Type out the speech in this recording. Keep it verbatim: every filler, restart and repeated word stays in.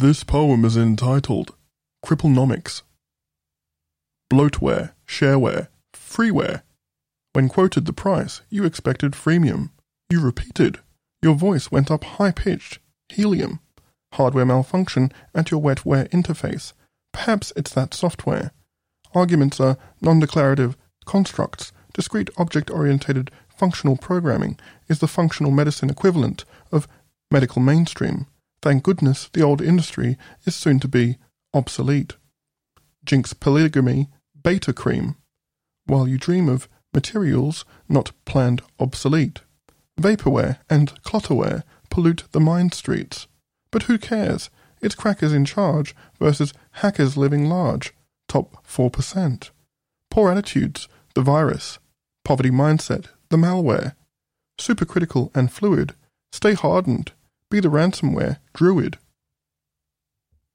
This poem is entitled Cripplenomics. Bloatware, shareware, freeware. When quoted the price, you expected freemium. You repeated. Your voice went up high-pitched. Helium. Hardware malfunction at your wetware interface. Perhaps it's that software. Arguments are non-declarative constructs. Discrete object-oriented functional programming is the functional medicine equivalent of medical mainstream. Thank goodness the old industry is soon to be obsolete. Jinx polygamy, beta cream. While you dream of materials not planned obsolete. Vaporware and clutterware pollute the mind streets. But who cares? It's crackers in charge versus hackers living large. Top four percent. Poor attitudes, the virus. Poverty mindset, the malware. Supercritical and fluid. Stay hardened. Be the ransomware druid.